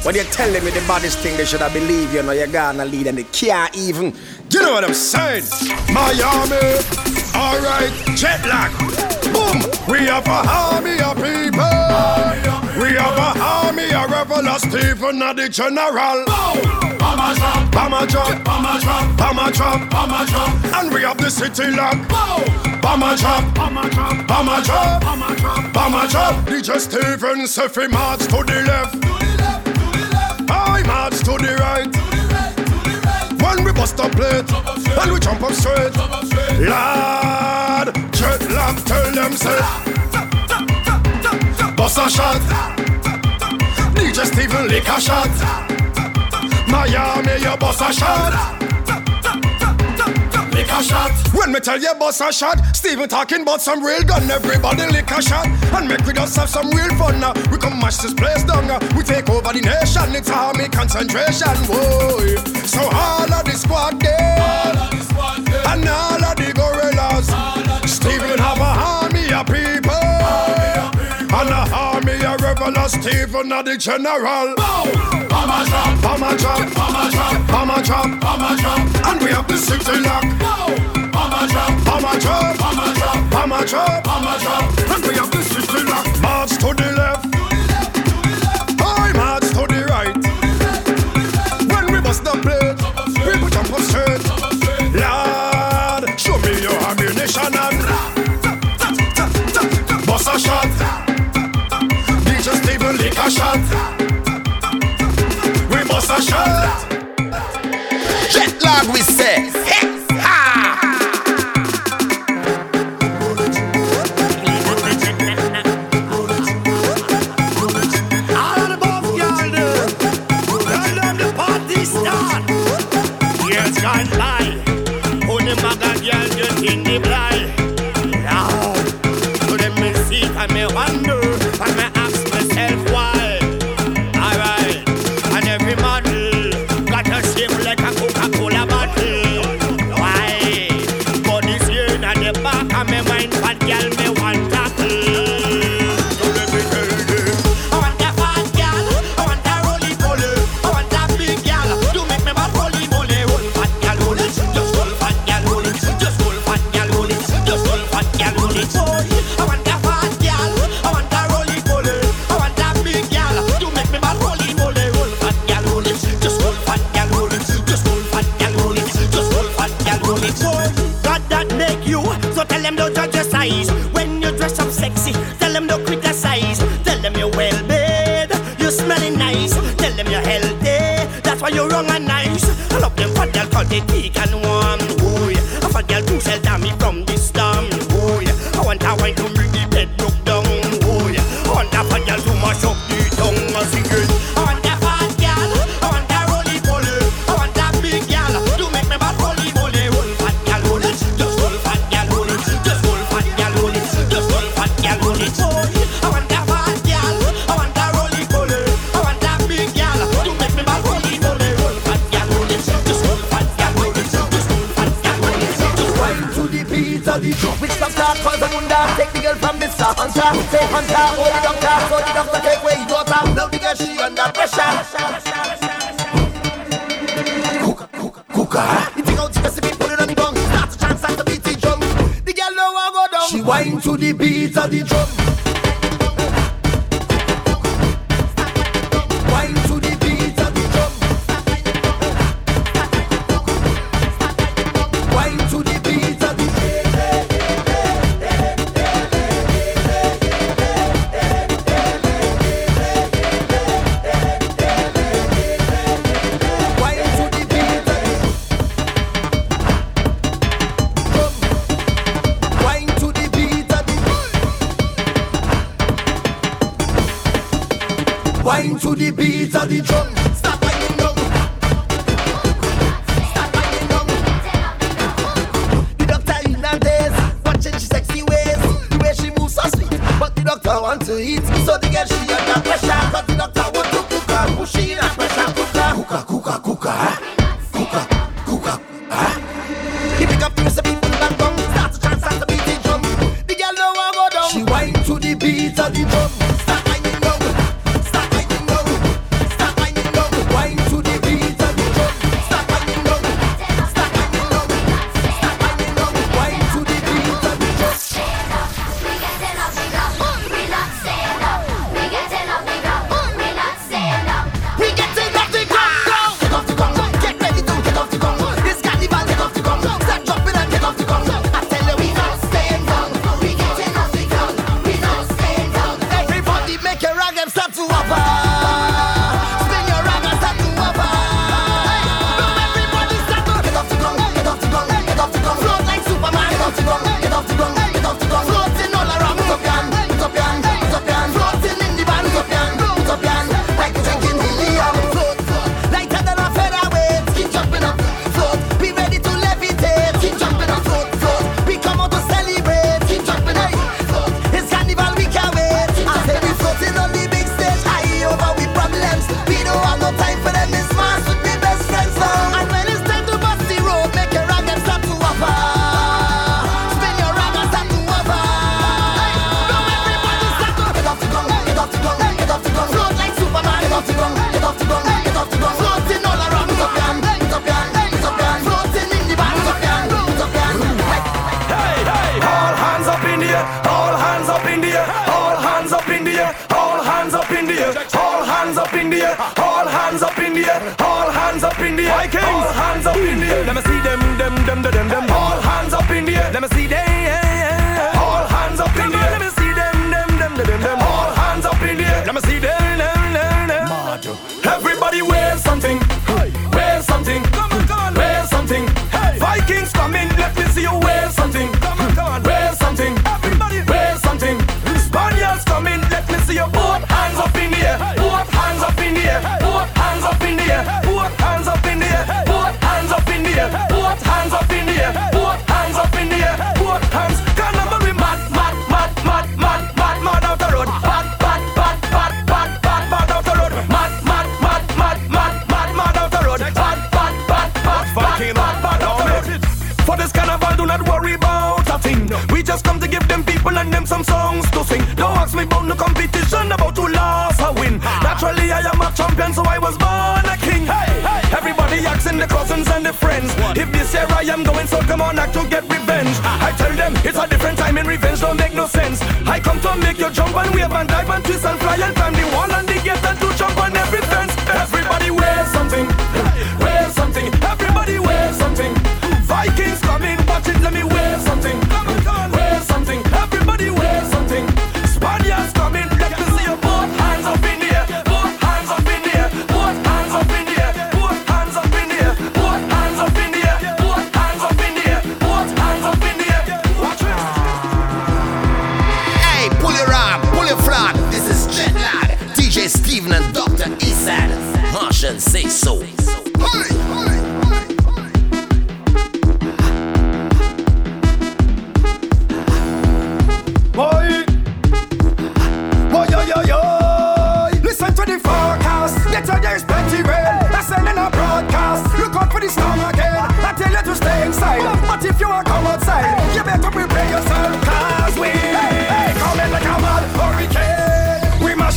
When you're telling me the baddest thing, they should have believed you. Know you're gonna lead and they can't even. You know what I'm saying? Miami, all right, jet lag. Boom! We have an army of people. Miami. We have an army of revelers. Steven and the general. Boom. Bomber drop, bomber drop, bomber drop, bomber drop, bomber drop, and we have the city lock. Bomber drop, bomber drop, bomber drop, bomber drop, bomber drop. D J Steven says he march to the left, to the left, to the left. I march to the right, to the right, to the right. When we bust a plate, when we jump up straight, jump up straight. Lord, jet lag, tell them say, bust a shot. D J Steven lick a shot. Miami, your boss a shot. Lick a shot. When me tell you boss a shot, Steven talking about some real gun. Everybody lick a shot and make we just have some real fun. Uh. We come mash this place down. Uh. We take over the nation. It's army concentration. Whoa. So all of the squad there, all of the squad there, and all of the gorillas. Steven have a army of people, army of people. And a army of revelers. Steven are the general. Boom. Bomber drop, bomber drop, bomber drop, bomber drop, bomber drop, and we have the city lock. Bomber drop, bomber drop, bomber drop, bomber drop, bomber drop, and we have the city lock. March to the left, to the left, to the left. I march to the right, to the left, to the left. When we bust the plate, we put jump up straight. Lord, show me your ammunition and. a shot. We bust a shot. Jet lag we say. The beat of the drum. Start lightning now. Start lightning now. Start lightning this carnival, do not worry about a thing. No. We just come to give them people and them some songs to sing. Don't ask me about no competition, about who lost or win. Ah. Naturally, I am a champion, so I was born a king. Hey, hey. Everybody asking the cousins and the friends. What? If this year I am going, so come on, act to get revenge. Ah. I tell them it's a different time and revenge don't make no sense. I come to make you jump and wave and dive and twist and fly and climb the wall and the gate and to jump on every fence. Everybody wear something, wear something. Everybody wear something. Vikings coming, watch it, let me wear something. Wear something, everybody wear something. Spaniards coming, let me see your both hands up in the air. Both hands up in the air, both hands up in the air. Both hands up in the air, both hands up in the air. Both hands up in the air, both hands up in the air. Watch it. Hey, pull your arm, pull your flag. This is Jetlag, D J Steven and Doctor Isan. Martian say so.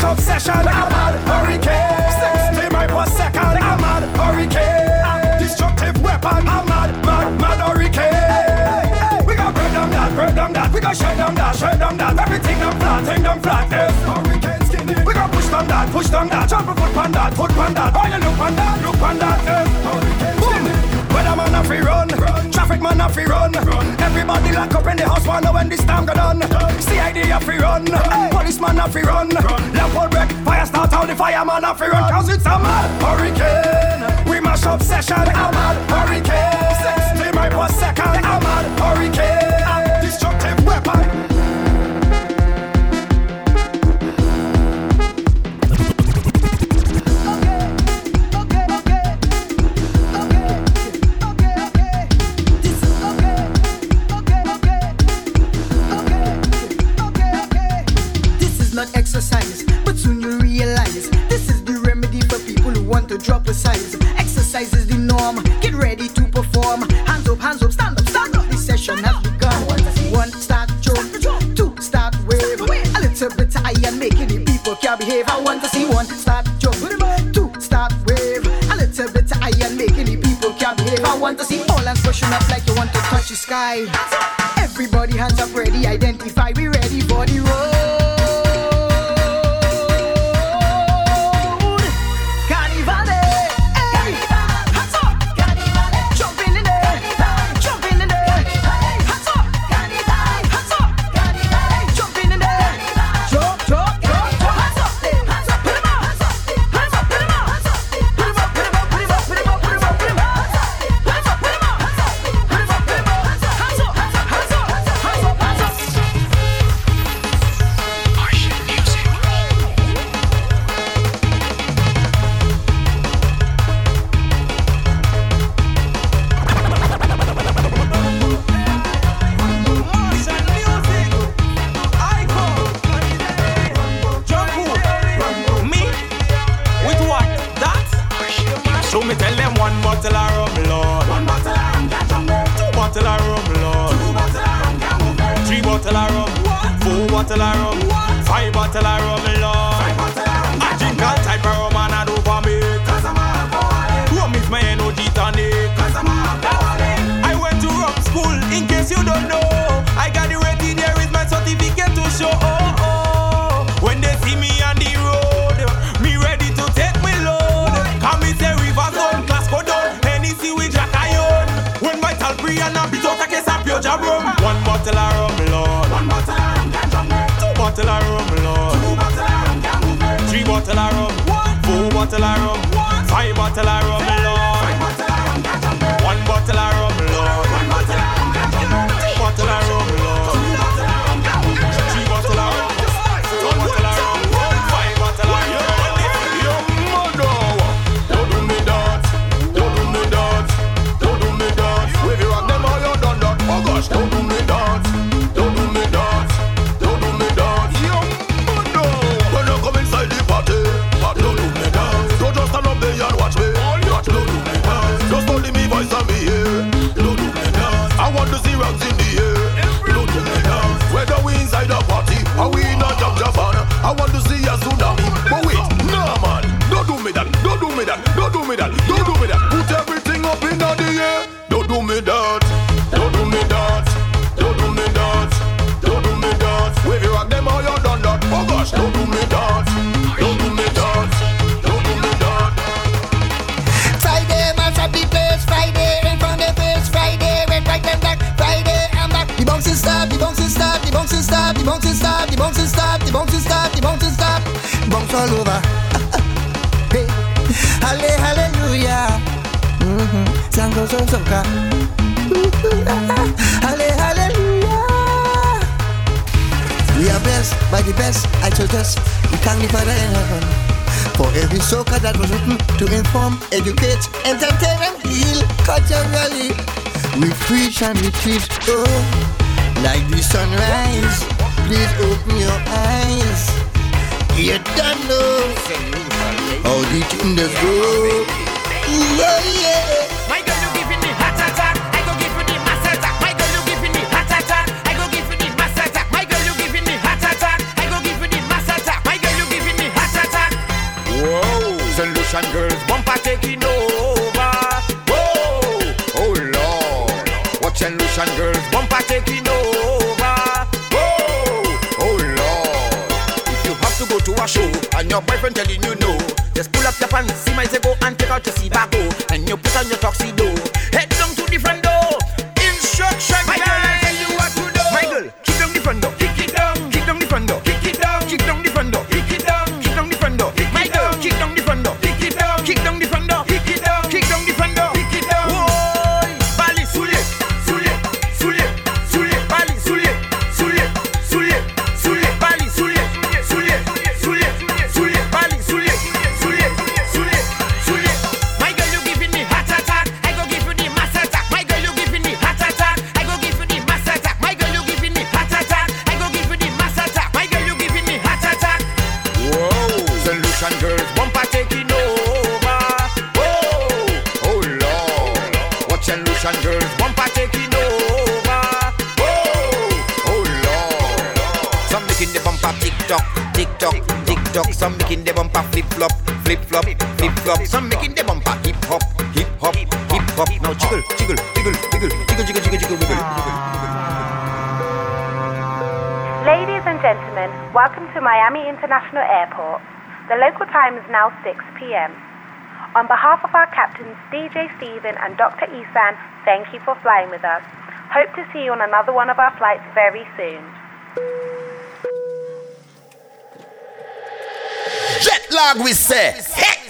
Obsession, I'm mad hurricane. Sixty miles per second, I'm mad hurricane. Destructive weapon, I'm mad, mad, mad hurricane. Hey, hey, hey. We gon' burn them that, burn them that. We gon' shred them that, shred them that. Everything them flat, thing them flat. Yes, hurricane skinny. We gon' push them that, push them that. Jump a foot pan that, foot pan that. Oh, you look pan that, look pan that. Yes, hurricane skinny. Weather man a fi run, run. Traffic man a fi run, run. Everybody lock up in the house, wanna when this time go done. C I D a fi run, run. Policeman a fi run, run. Fire start out, the fireman a fi run. Cause it's a mad hurricane. We mash up session, a mad hurricane. sixty miles per second, a mad hurricane. Destructive weapon. Drop a size. Exercise is the norm. Get ready to perform. Hands up, hands up, stand up, stand up. The session has begun. One, start joke. Two, start wave. A little bit high and making the people can't behave. I want to see one, start joke. Two, start wave. A little bit high and making the people can't behave. I want to see all hands pushing up like you want to touch the sky. Everybody hands up, ready, identify. We ready for the road. the zeros in the air. Whether we inside the party or we in a job Japan, I want to see a tsunami. But wait, nah man, don't do me that, don't do me that, don't do me that, don't do me that. Put everything up in the air. Don't do me that, don't do me that, don't do me that, don't do me that. Wave you at them all you done that. Oh gosh, don't do me that, don't do me that, don't do me that. Friday, man's happy place. Friday, rain from the face. Friday, red, white and black. Friday, I'm back. The bouncing stop, the bouncing stop, the bouncing stop, the bouncing stop, the bouncing stop, the bouncing stop, the bouncing stop. Bounce all over. Hey, hallelujah. Mm-hmm. Sango so soca. Hallelujah. We are blessed by the best. I told us we thank the Father in heaven for every soca that was written to inform, educate, entertain, and heal culturally. We preach and we treat, oh, like the sunrise. Please open your eyes. You don't know how the tenders go. Oh yeah. And girls, bumper taking over. Oh, oh Lord. Watch and Lucian girls, bumper taking over. Oh, oh Lord. If you have to go to a show and your boyfriend telling you no, just pull up your pants, see my zego and take out your tobacco and you put on your tuxedo. Head down to the front door. Instruction, my girl, I tell you what to do. My girl, kick down the front door. Kick it down. Kick down the front door. Kick it down. Kick down the front door. Kick it down. Kick down the front door. My girl, kick down the front door. Kick down the front door, kick it down, kick down the front door, kick it down. Whoa, Bali, Sule, Sule, Sule, Sule, Bali, Sule, Sule, Sule, Sule, Bali, Sule, Sule, Sule, Sule, Bali, Sule, Sule, Sule, Sule. My girl, you giving me heart attack, I go give you the mass attack. My girl, you giving me heart attack, I go give you the mass attack. My girl, you giving me heart attack, I go give you the mass attack. My girl, you giving me heart attack. Whoa, solution girls, bumper taking no. And girls, bumper taking over. Oh, oh Lord. Some making the bumper tick tock, tick tock, tick tock. Some making the bumper flip flop, flip flop, flip flop. Some making the bumper hip hop, hip hop, hip hop. Now jiggle, jiggle, jiggle, jiggle, jiggle, jiggle, jiggle, jiggle, jiggle. Ladies and gentlemen, welcome to Miami International Airport. The local time is now six p.m. On behalf of our captains, D J Steven and Doctor Isan, thank you for flying with us. Hope to see you on another one of our flights very soon. Jet lag, we say. Hey!